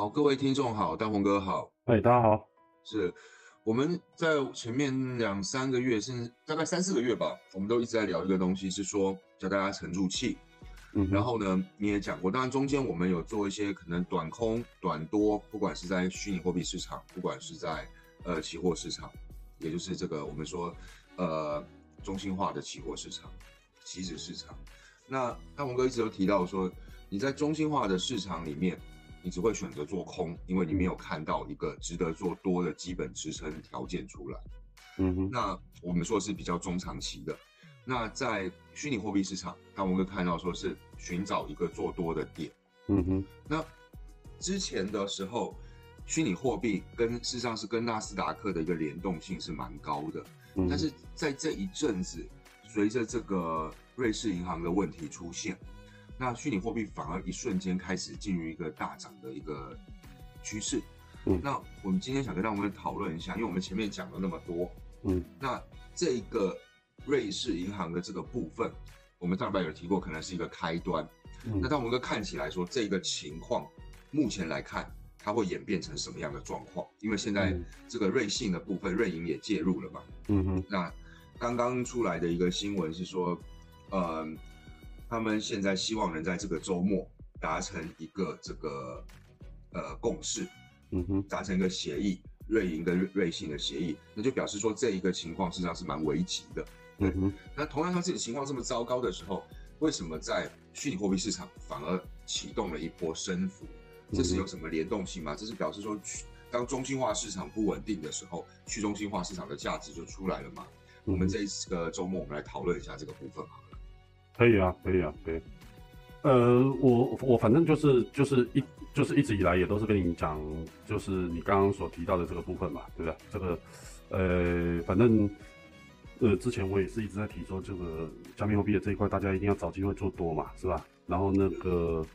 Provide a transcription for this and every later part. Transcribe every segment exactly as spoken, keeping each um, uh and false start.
好，各位听众好，大鸿哥好。哎，大家好。是，我们在前面两三个月，甚至大概三四个月吧，我们都一直在聊一个东西，是说叫大家沉住气。嗯，然后呢，你也讲过，当然中间我们有做一些可能短空、短多，不管是在虚拟货币市场，不管是在呃期货市场，也就是这个我们说呃中心化的期货市场、期指市场。那大鸿哥一直有提到说，你在中心化的市场里面。你只会选择做空，因为你没有看到一个值得做多的基本支撑条件出来。嗯哼，那我们说是比较中长期的。那在虚拟货币市场，那我们会看到说是寻找一个做多的点。嗯哼，那之前的时候，虚拟货币跟事实上是跟纳斯达克的一个联动性是蛮高的。嗯，但是在这一阵子，随着这个瑞士银行的问题出现。那虚拟货币反而一瞬间开始进入一个大涨的一个趋势。嗯，那我们今天想跟大家讨论一下，因为我们前面讲了那么多，嗯，那这个瑞士银行的这个部分，我们上半有提过，可能是一个开端。嗯，那当我们看起来说这个情况，目前来看它会演变成什么样的状况？因为现在这个瑞信的部分，瑞银也介入了嘛。嗯哼，那刚刚出来的一个新闻是说，呃。他们现在希望能在这个周末达成一个这个呃共识，嗯哼，达成一个协议，瑞银跟瑞信的协议，那就表示说这一个情况实际上是蛮危急的，对。嗯，那同样像这种情况这么糟糕的时候，为什么在虚拟货币市场反而启动了一波升幅？这是有什么联动性吗？这是表示说，当中心化市场不稳定的时候，去中心化市场的价值就出来了吗？嗯，我们这个周末我们来讨论一下这个部分好了。可以啊，可以啊，对，呃，我我反正就是就是一就是一直以来也都是跟你讲，就是你刚刚所提到的这个部分嘛，对不对？这个，呃，反正，呃，之前我也是一直在提说，这个加密货币的这一块，大家一定要找机会做多嘛，是吧？然后那个，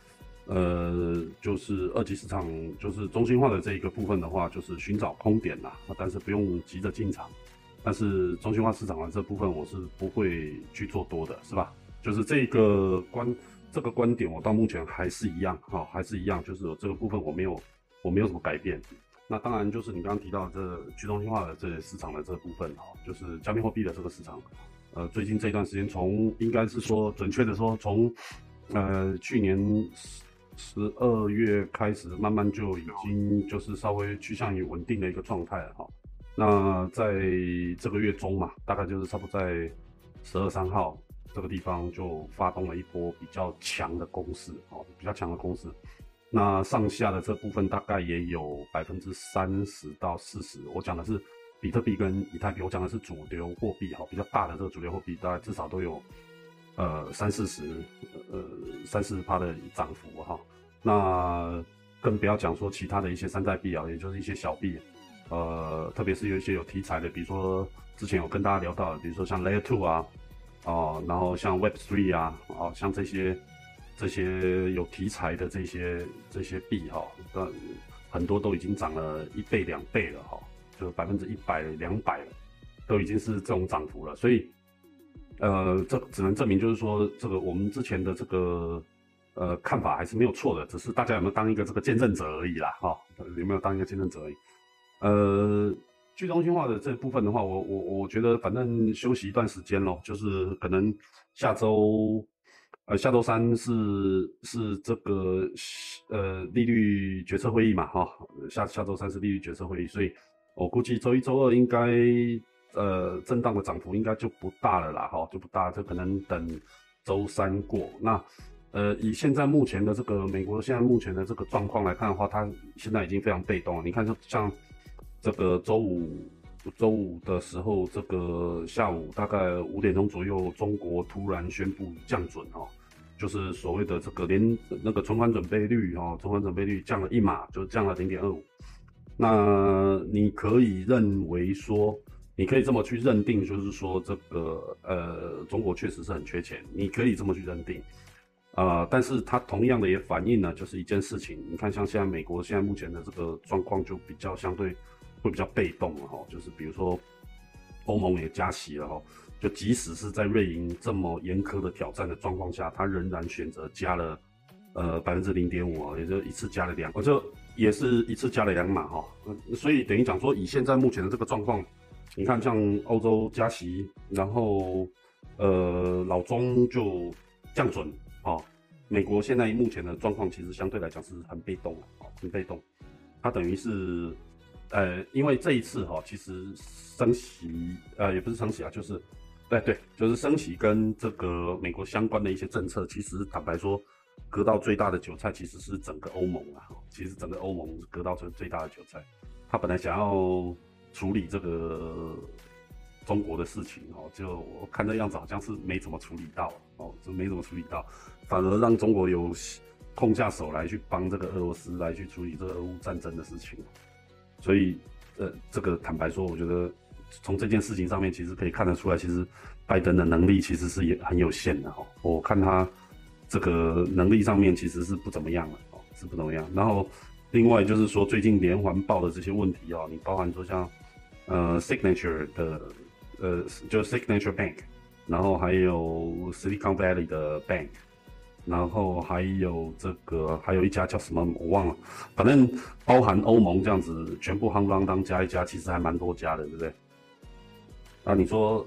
呃，就是二级市场，就是中心化的这一个部分的话，就是寻找空点啦，但是不用急着进场，但是中心化市场的这部分，我是不会去做多的，是吧？就是这个观这个观点，我到目前还是一样哈，哦，还是一样，就是这个部分我没有我没有什么改变。那当然就是你刚刚提到这去中心化的这市场的这个部分哈，哦，就是加密货币的这个市场，呃，最近这段时间从应该是说准确的说从呃去年十二月开始，慢慢就已经就是稍微趋向于稳定的一个状态了哈，哦。那在这个月中嘛，大概就是差不多在十二三号。这个地方就发动了一波比较强的攻势，哦，比较强的攻势。那上下的这部分大概也有 百分之三十到百分之四十， 我讲的是比特币跟以太币，我讲的是主流货币，哦，比较大的这个主流货币大概至少都有呃三四十呃三四十%的涨幅哈，哦。那更不要讲说其他的一些山寨币啊，也就是一些小币，呃，特别是有一些有题材的，比如说之前有跟大家聊到的，比如说像 Layer two 啊。哦，然后像 Web three 啊，哦，像这些这些有题材的这些这些币哈，哦，很多都已经涨了一倍两倍了哈，哦，就百分之一百两百了，都已经是这种涨幅了。所以，呃，这只能证明就是说，这个我们之前的这个呃看法还是没有错的，只是大家有没有当一个这个见证者而已啦，哈，哦，有没有当一个见证者而已，呃。去中心化的这部分的话，我我我觉得反正休息一段时间咯，就是可能下周，呃下周三是是这个呃利率决策会议嘛，哈，哦，下下周三是利率决策会议，所以我估计周一周二应该呃震荡的涨幅应该就不大了啦，哈，哦，就不大，就可能等周三过。那呃以现在目前的这个美国现在目前的这个状况来看的话，它现在已经非常被动了，你看就像。这个周五，周五的时候，这个下午大概五点钟左右，中国突然宣布降准哦，就是所谓的这个连那个存款准备率哦，存款准备率降了一码，就降了 零点二五。那你可以认为说，你可以这么去认定，就是说这个呃，中国确实是很缺钱，你可以这么去认定，呃，但是它同样的也反映了就是一件事情，你看像现在美国现在目前的这个状况就比较相对。会比较被动了哈，就是比如说欧盟也加息了哈，就即使是在瑞银这么严苛的挑战的状况下，他仍然选择加了呃百分之零点五啊，也就一次加了两，我就也是一次加了两码哈，所以等于讲说以现在目前的这个状况，你看像欧洲加息，然后呃老中就降准啊、哦，美国现在目前的状况其实相对来讲是很被动啊、哦，很被动，它等于是呃因为这一次哈、哦，其实升息呃也不是升息啊，就是哎对，就是升息跟这个美国相关的一些政策，其实坦白说。 割到最大的韭菜其实是整个欧盟啊，其实整个欧盟割到最最大的韭菜。他本来想要处理这个中国的事情哦，就我看这样子好像是没怎么处理到哦，就没怎么处理到，反而让中国有空下手来去帮这个俄罗斯来去处理这个俄乌战争的事情。所以，呃，这个坦白说，我觉得从这件事情上面其实可以看得出来，其实拜登的能力其实是也很有限的哦。我看他。 这个能力上面其实是不怎么样了哦，是不怎么样。然后，另外就是说最近连环报的这些问题哦，你包含说像，呃 ，Signature 的，呃，就 Signature Bank， 然后还有 Silicon Valley 的 Bank， 然后还有这个还有一家叫什么我忘了，反正包含欧盟这样子全部夯啷当加一加，其实还蛮多家的，对不对？啊，你说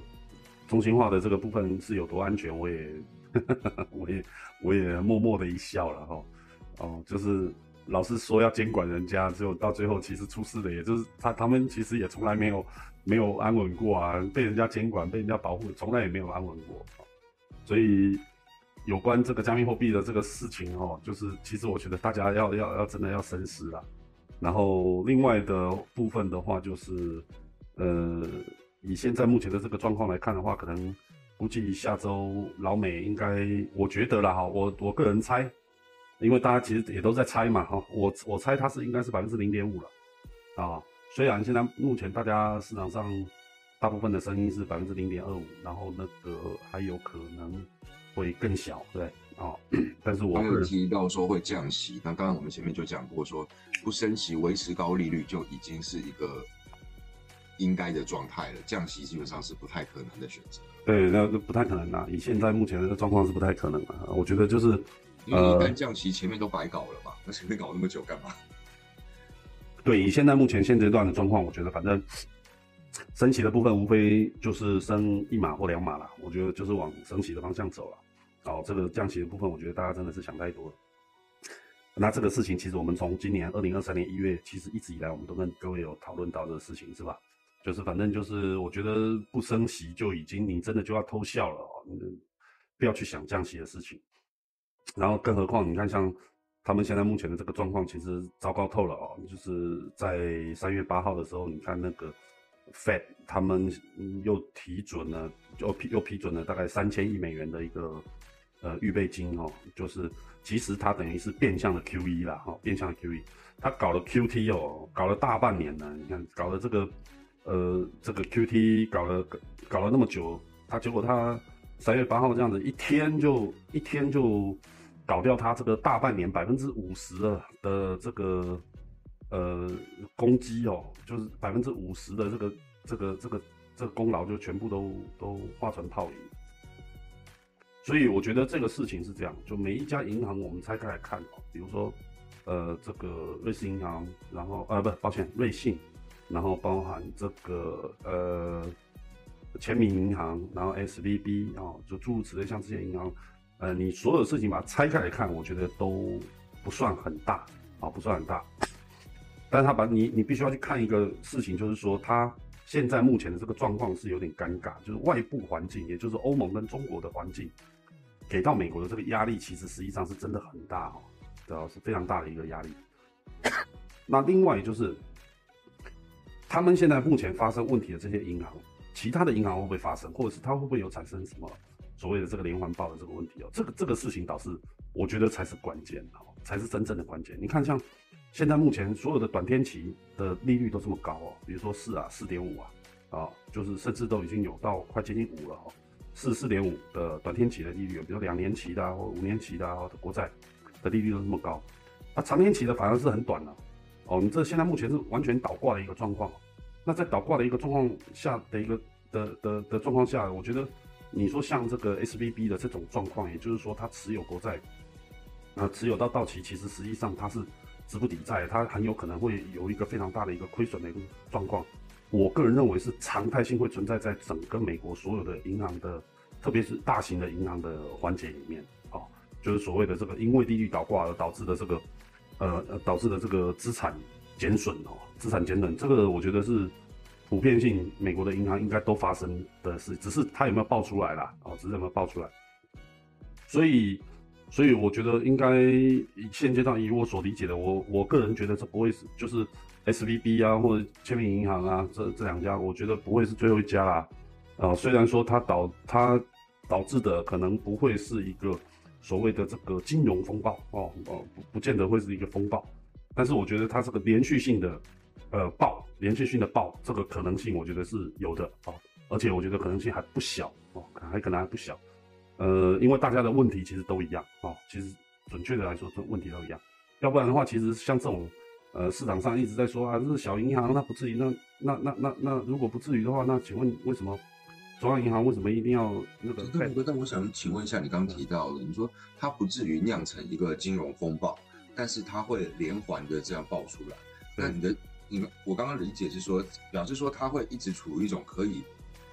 中心化的这个部分是有多安全？我也。 我也我也默默的一笑了哈，哦，就是老是说要监管人家，就到最后其实出事的，也就是他他们其实也从来没有没有安稳过啊，被人家监管，被人家保护，从来也没有安稳过。哦、所以有关这个加密货币的这个事情哦，就是其实我觉得大家要要要真的要深思啦。然后另外的部分的话，就是呃，以现在目前的这个状况来看的话，可能。 估计下周老美应该，我觉得啦哈，我我个人猜，因为大家其实也都在猜嘛哈，我我猜它是应该是 百分之零点五 了啊。虽然现在目前大家市场上大部分的声音是 百分之零点二五， 然后那个还有可能会更小，对啊。但是我刚有提到说会降息，那刚刚我们前面就讲过说不升息维持高利率就已经是一个。 应该的状态了，降息基本上是不太可能的选择。对，那不太可能啦、啊。以现在目前的状况是不太可能啊。我觉得就是，因为一旦降息，前面都白搞了嘛，那前面搞那么久干嘛？对，以现在目前现阶段的状况，我觉得反正升息的部分无非就是升一码或两码啦。我觉得就是往升息的方向走了。哦，这个降息的部分，我觉得大家真的是想太多了。那这个事情，其实我们从今年二零二三年一月，其实一直以来我们都跟各位有讨论到这个事情，是吧？ 就是反正就是，我觉得不升息就已经，你真的就要偷笑了哦，你不要去想降息的事情。然后，更何况你看，像他们现在目前的这个状况，其实糟糕透了哦。就是在三月八号的时候，你看那个 F E D 他们又提准了，又批又批准了大概三千亿美元的一个呃预备金哦，就是其实它等于是变相的 Q E 啦，哈、哦，变相的 Q E， 它搞了 Q T 哦，搞了大半年了，你看搞了这个。 呃，这个 Q T 搞了搞了那么久，他结果他三月八号这样子一天就一天就搞掉他这个大半年百分之五十的这个呃攻击哦，就是百分之五十的这个这个这个这个功劳就全部都都化成泡影。所以我觉得这个事情是这样，就每一家银行我们拆开来看哦，比如说呃这个瑞士银行，然后呃不抱歉瑞信。 然后包含这个呃，签名银行，然后 S V B 啊、哦，就诸如此类，像这些银行，呃，你所有事情把它拆开来看，我觉得都不算很大啊、哦，不算很大。但是他把你你必须要去看一个事情，就是说他现在目前的这个状况是有点尴尬，就是外部环境，也就是欧盟跟中国的环境，给到美国的这个压力，其实实际上是真的很大哦，对啊，是非常大的一个压力。那另外就是。 他们现在目前发生问题的这些银行，其他的银行会不会发生，或者是它会不会有产生什么所谓的这个连环报的这个问题哦？这个这个事情倒是我觉得才是关键哦，才是真正的关键。你看，像现在目前所有的短天期的利率都这么高哦，比如说四啊、四点五啊，啊，就是甚至都已经有到快接近五了哦，四四点五的短天期的利率，比如两年期的、啊、或五年期的、啊、或国债的利率都这么高，啊，长天期的反而是很短了、啊。 哦，你这现在目前是完全倒挂的一个状况，那在倒挂的一个状况下的一个的的的状况下，我觉得你说像这个 S V B 的这种状况，也就是说它持有国债，啊、呃，持有到到期，其实实际上它是资不抵债，它很有可能会有一个非常大的一个亏损的一个状况。我个人认为是常态性会存在在整个美国所有的银行的，特别是大型的银行的环节里面。哦，就是所谓的这个因为利率倒挂而导致的这个，呃呃导致的这个资产减损哦，资产减损，这个我觉得是普遍性美国的银行应该都发生的事，只是它有没有爆出来啦？哦，只是有没有爆出来。所以，所以我觉得应该现阶段以我所理解的，我我个人觉得这不会是就是 S V B 啊或者签名银行啊这这两家，我觉得不会是最后一家啦。啊、呃，虽然说它导它导致的可能不会是一个所谓的这个金融风暴哦哦，不不见得会是一个风暴，但是我觉得它这个连续性的呃爆连续性的爆这个可能性，我觉得是有的哦，而且我觉得可能性还不小哦，还可能还不小。呃，因为大家的问题其实都一样哦，其实准确的来说，问题都一样。要不然的话，其实像这种，呃，市场上一直在说啊，这是小银行，那不至于，那那那那那如果不至于的话，那请问为什么中央银行为什么一定要那个？对对对，但我想请问一下，你刚刚提到了，你说它不至于酿成一个金融风暴，但是它会连环的这样爆出来。那你的你们，我刚刚理解是说，表示说它会一直处于一种可以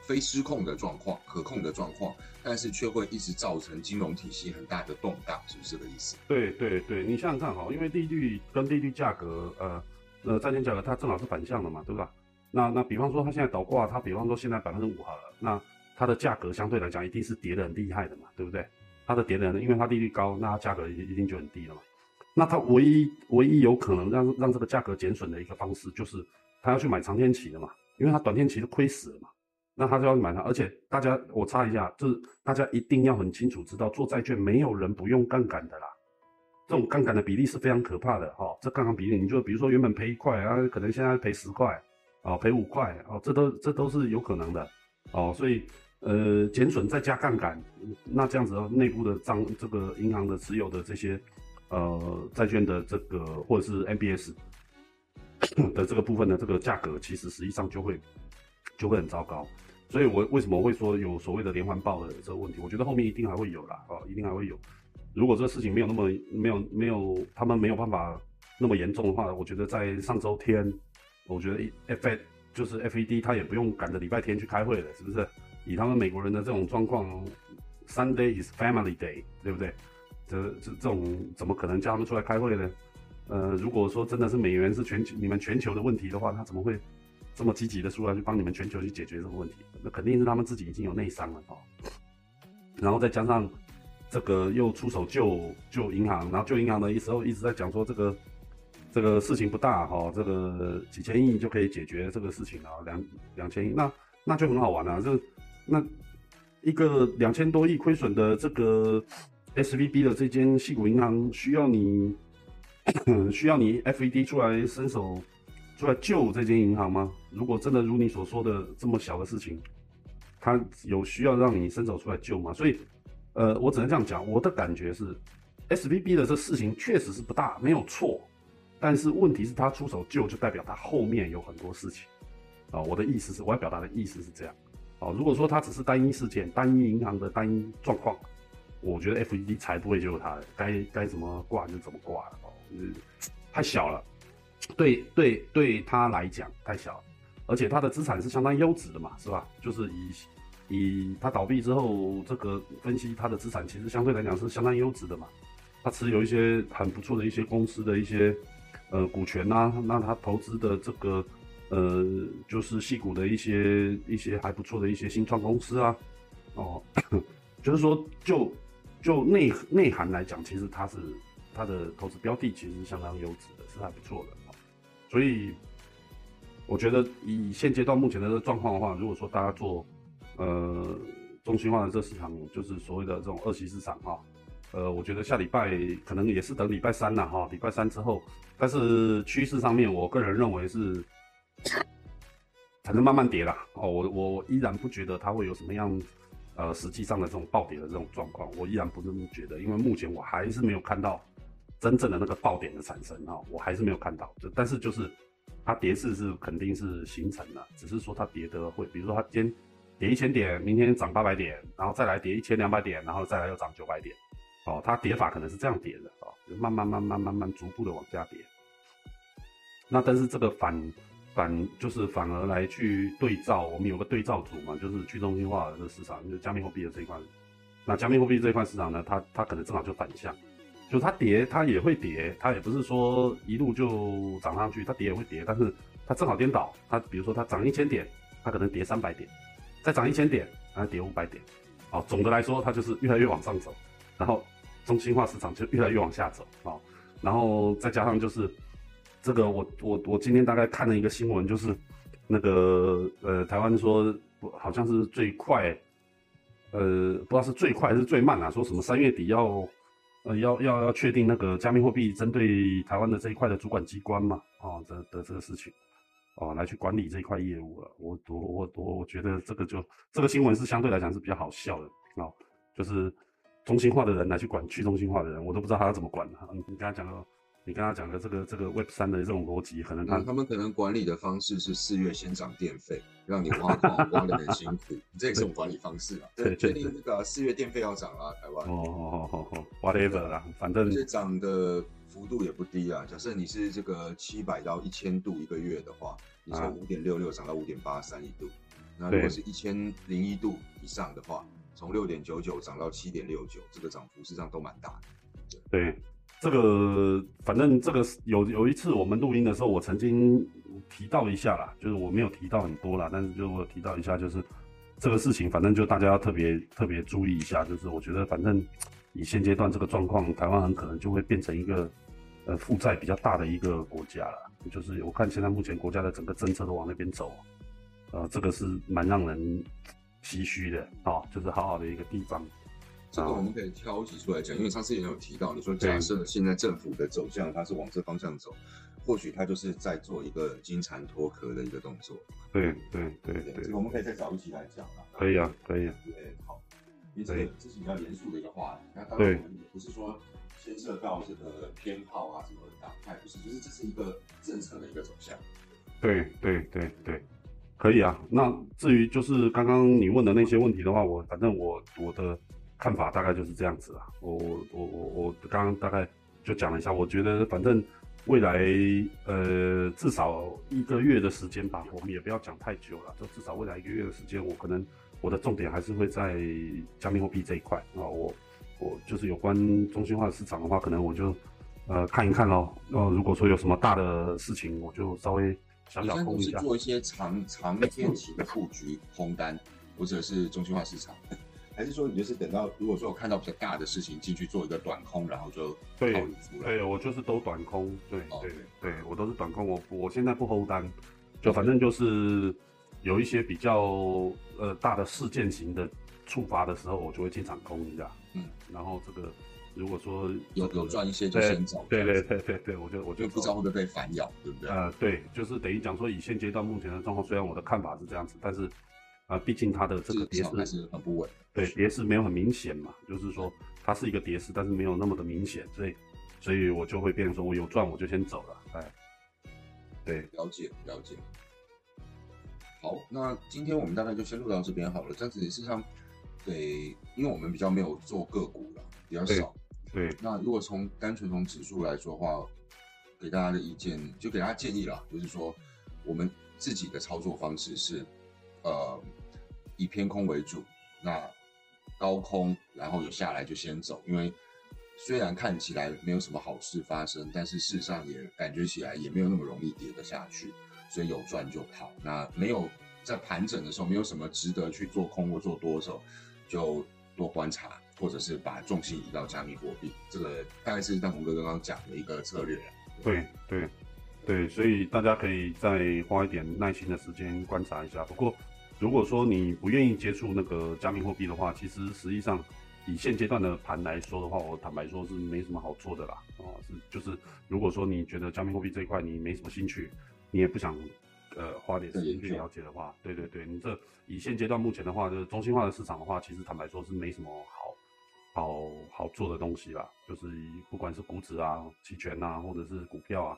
非失控的状况，可控的状况，但是却会一直造成金融体系很大的动荡，是不是这个意思？对对对，你想想看哈，因为利率跟利率价格，呃呃，债券价格它正好是反向的嘛，对吧？那那比方说它现在倒挂，它比方说现在百分之五好了，那它的价格相对来讲一定是跌得很厉害的嘛，对不对？它的跌得很，因为它利率高，那它价格一定就很低了嘛。那它唯一唯一有可能让让这个价格减损的一个方式，就是它要去买长天期的嘛，因为它短天期都亏死了嘛。那他就要买它，而且大家，我插一下，就是大家一定要很清楚知道，做债券没有人不用杠杆的啦。这种杠杆的比例是非常可怕的哈、哦。这杠杆比例，你就比如说原本赔一块啊，可能现在赔十块，啊赔五块，哦，这都这都是有可能的，哦，所以呃减损再加杠杆，那这样子内部的账，这个银行的持有的这些呃债券的这个或者是 M B S 的这个部分的这个价格，其实实际上就会就会很糟糕。所以我为什么会说有所谓的连环爆的这个问题，我觉得后面一定还会有啦，哦，一定还会有。如果这个事情没有那么没有没有他们没有办法那么严重的话，我觉得在上周天，我觉得 F E D 就是 F E D 他也不用赶着礼拜天去开会了，是不是？以他们美国人的这种状况 ，Sunday is Family Day， 对不对？这这这种怎么可能叫他们出来开会呢？呃，如果说真的是美元是全球你们全球的问题的话，他怎么会这么积极的出来去帮你们全球去解决这个问题？那肯定是他们自己已经有内伤了哦。然后再加上这个又出手救救银行，然后救银行的时候一直在讲说这个这个事情不大哈、哦，这个几千亿就可以解决这个事情啊，两两千亿，那那就很好玩啊。就那一个两千多亿亏损的这个 S V B 的这间矽谷银行，需要你需要你 F E D 出来伸手出来救这间银行吗？如果真的如你所说的这么小的事情，它有需要让你伸手出来救吗？所以，呃，我只能这样讲，我的感觉是 ，S V B 的这事情确实是不大，没有错。但是问题是，他出手救就代表他后面有很多事情。啊、呃，我的意思是，我要表达的意思是这样。啊、呃，如果说它只是单一事件、单一银行的单一状况，我觉得 F E D 才不会救它，该该怎么挂就怎么挂了、哦嗯，太小了。对对对他来讲太小了，而且他的资产是相当优质的嘛，是吧？就是以以他倒闭之后这个分析，他的资产其实相对来讲是相当优质的嘛。他持有一些很不错的一些公司的一些呃股权啊，那他投资的这个呃就是矽谷的一些一些还不错的一些新创公司啊，哦，就是说就就内内涵来讲，其实他是他的投资标的其实相当优质的，是还不错的。所以，我觉得以现阶段目前的这状况的话，如果说大家做，呃，中心化的这市场，就是所谓的这种二级市场哈、哦，呃，我觉得下礼拜可能也是等礼拜三啦哈，礼拜三之后，但是趋势上面，我个人认为是，反正慢慢跌啦哦，我我依然不觉得它会有什么样，呃，实际上的这种暴跌的这种状况，我依然不这么觉得，因为目前我还是没有看到真正的那个爆点的产生啊、哦，我还是没有看到。但是就是它跌势是肯定是形成了，只是说它跌的会，比如说它今天跌一千点，明天涨八百点，然后再来跌一千两百点，然后再来又涨九百点，哦，它跌法可能是这样跌的啊、哦，就慢慢慢慢慢慢逐步的往下跌。那但是这个反反就是反而来去对照，我们有个对照组嘛，就是去中心化的市场，就是加密货币的这一块。那加密货币这一块市场呢，它它可能正好就反向，就它跌它也会跌，它也不是说一路就涨上去，它跌也会跌，但是它正好颠倒，它比如说它涨一千点，它可能跌三百点，再涨一千点，它跌五百点。好，总的来说它就是越来越往上走，然后中心化市场就越来越往下走啊。然后再加上就是这个我，我我我今天大概看了一个新闻，就是那个呃台湾说好像是最快，呃不知道是最快还是最慢啊，说什么三月底要呃要要要确定那个加密货币针对台湾的这一块的主管机关嘛，啊、哦、的的这个事情。哦，来去管理这一块业务了。我我我我我觉得这个就这个新闻是相对来讲是比较好笑的哦，就是中心化的人来去管去中心化的人，我都不知道他要怎么管。你跟他讲的，你跟他讲的这个这个 Web 三 的这种逻辑，可能他、嗯、他们可能管理的方式是四月先涨电费，让你挖矿挖得很辛苦，这也是种管理方式啊。对，确定那个四月电费要涨啦，台湾。哦哦哦哦 ，whatever 啦，反正这涨的幅度也不低啊。假设你是这个七百到一千度一个月的话，你从五点六六涨到五点八三一度。那如果是一千零一度以上的话，从六点九九涨到七点六九，这个涨幅事实上都蛮大的。对，對这个反正这个有有一次我们录音的时候，我曾经提到一下啦，就是我没有提到很多啦，但是就我提到一下，就是这个事情，反正就大家要特别特别注意一下，就是我觉得反正以现阶段这个状况，台湾很可能就会变成一个。呃，负债比较大的一个国家了，就是我看现在目前国家的整个政策都往那边走，呃，这个是蛮让人唏嘘的啊、哦，就是好好的一个地方。这个我们可以挑几出来讲，因为上次也有提到，你说假设现在政府的走向它是往这方向走，或许它就是在做一个金蝉脱壳的一个动作。对对对 对, 对，这个我们可以再找一期来讲啦。可以啊，可以啊。对，好，因为这个这是比较严肃的一个话题，那当然我们也不是说。牵涉到这个偏好啊，什么党派不是，就是这是一个政策的一个走向。对对对对，可以啊。那至于就是刚刚你问的那些问题的话，我反正我我的看法大概就是这样子啊。我我我我我刚刚大概就讲了一下，我觉得反正未来呃至少一个月的时间吧，我们也不要讲太久了，就至少未来一个月的时间，我可能我的重点还是会在加密货币这一块啊，我。我就是有关中心化的市场的话，可能我就呃看一看喽。呃，如果说有什么大的事情，我就稍微小小控一下。你是做一些长长天期的布局空单，或者是中心化市场，还是说你就是等到如果说我看到比较大的事情进去做一个短空，然后就套利出来？对，我就是都短空。对、哦、对 对, 对，我都是短空。我我现在不 hold 单，就反正就是有一些比较呃大的事件型的。触发的时候，我就会进场空一下，嗯，然后这个如果说、这个、有有赚一些就先走，对对对对对，我就我就不知道会不会被反咬，对不对？呃，对，就是等于讲说，以现阶段目前的状况，虽然我的看法是这样子，但是啊、呃，毕竟它的这个跌势还是很不稳，对，跌势没有很明显嘛，就是说它是一个跌势，但是没有那么的明显，所以所以我就会变成说我有赚我就先走了，哎，对，了解了解。好，那今天我们大概就先录到这边好了，这样子事实上。对，因为我们比较没有做个股了，比较少。对，对那如果从单纯从指数来说的话，给大家的意见就给大家建议啦，就是说我们自己的操作方式是，呃，以偏空为主，那高空然后有下来就先走，因为虽然看起来没有什么好事发生，但是事实上也感觉起来也没有那么容易跌得下去，所以有赚就跑，那没有在盘整的时候没有什么值得去做空或做多的时候。就多观察，或者是把重心移到加密货币，这个大概是像洪哥刚刚讲的一个策略。对对对，所以大家可以再花一点耐心的时间观察一下。不过，如果说你不愿意接触那个加密货币的话，其实实际上以现阶段的盘来说的话，我坦白说是没什么好做的啦。啊、哦，是就是如果说你觉得加密货币这一块你没什么兴趣，你也不想。呃，花点时间去了解的话，对对对，你这以现阶段目前的话，就是中心化的市场的话，其实坦白说是没什么好好好做的东西啦。就是不管是股指啊、期权啊，或者是股票啊，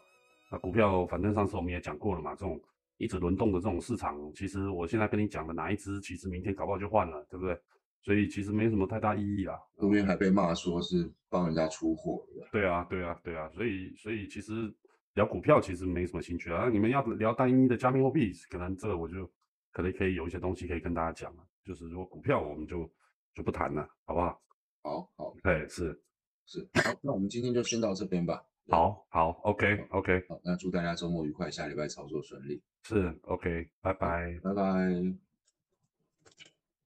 那股票反正上次我们也讲过了嘛，这种一直轮动的这种市场，其实我现在跟你讲的哪一只，其实明天搞不好就换了，对不对？所以其实没什么太大意义啦。后面还被骂说是帮人家出货。对啊，对啊，对啊，所以所以其实。聊股票其实没什么兴趣啊。你们要聊单一的加密货币，可能这个我就可能可以有一些东西可以跟大家讲了。就是如果股票我们就就不谈了，好不好？好好，对，是是。好，那我们今天就先到这边吧。好好 ，OK OK。好，那祝大家周末愉快，下礼拜操作顺利。是 OK， 拜拜，拜拜。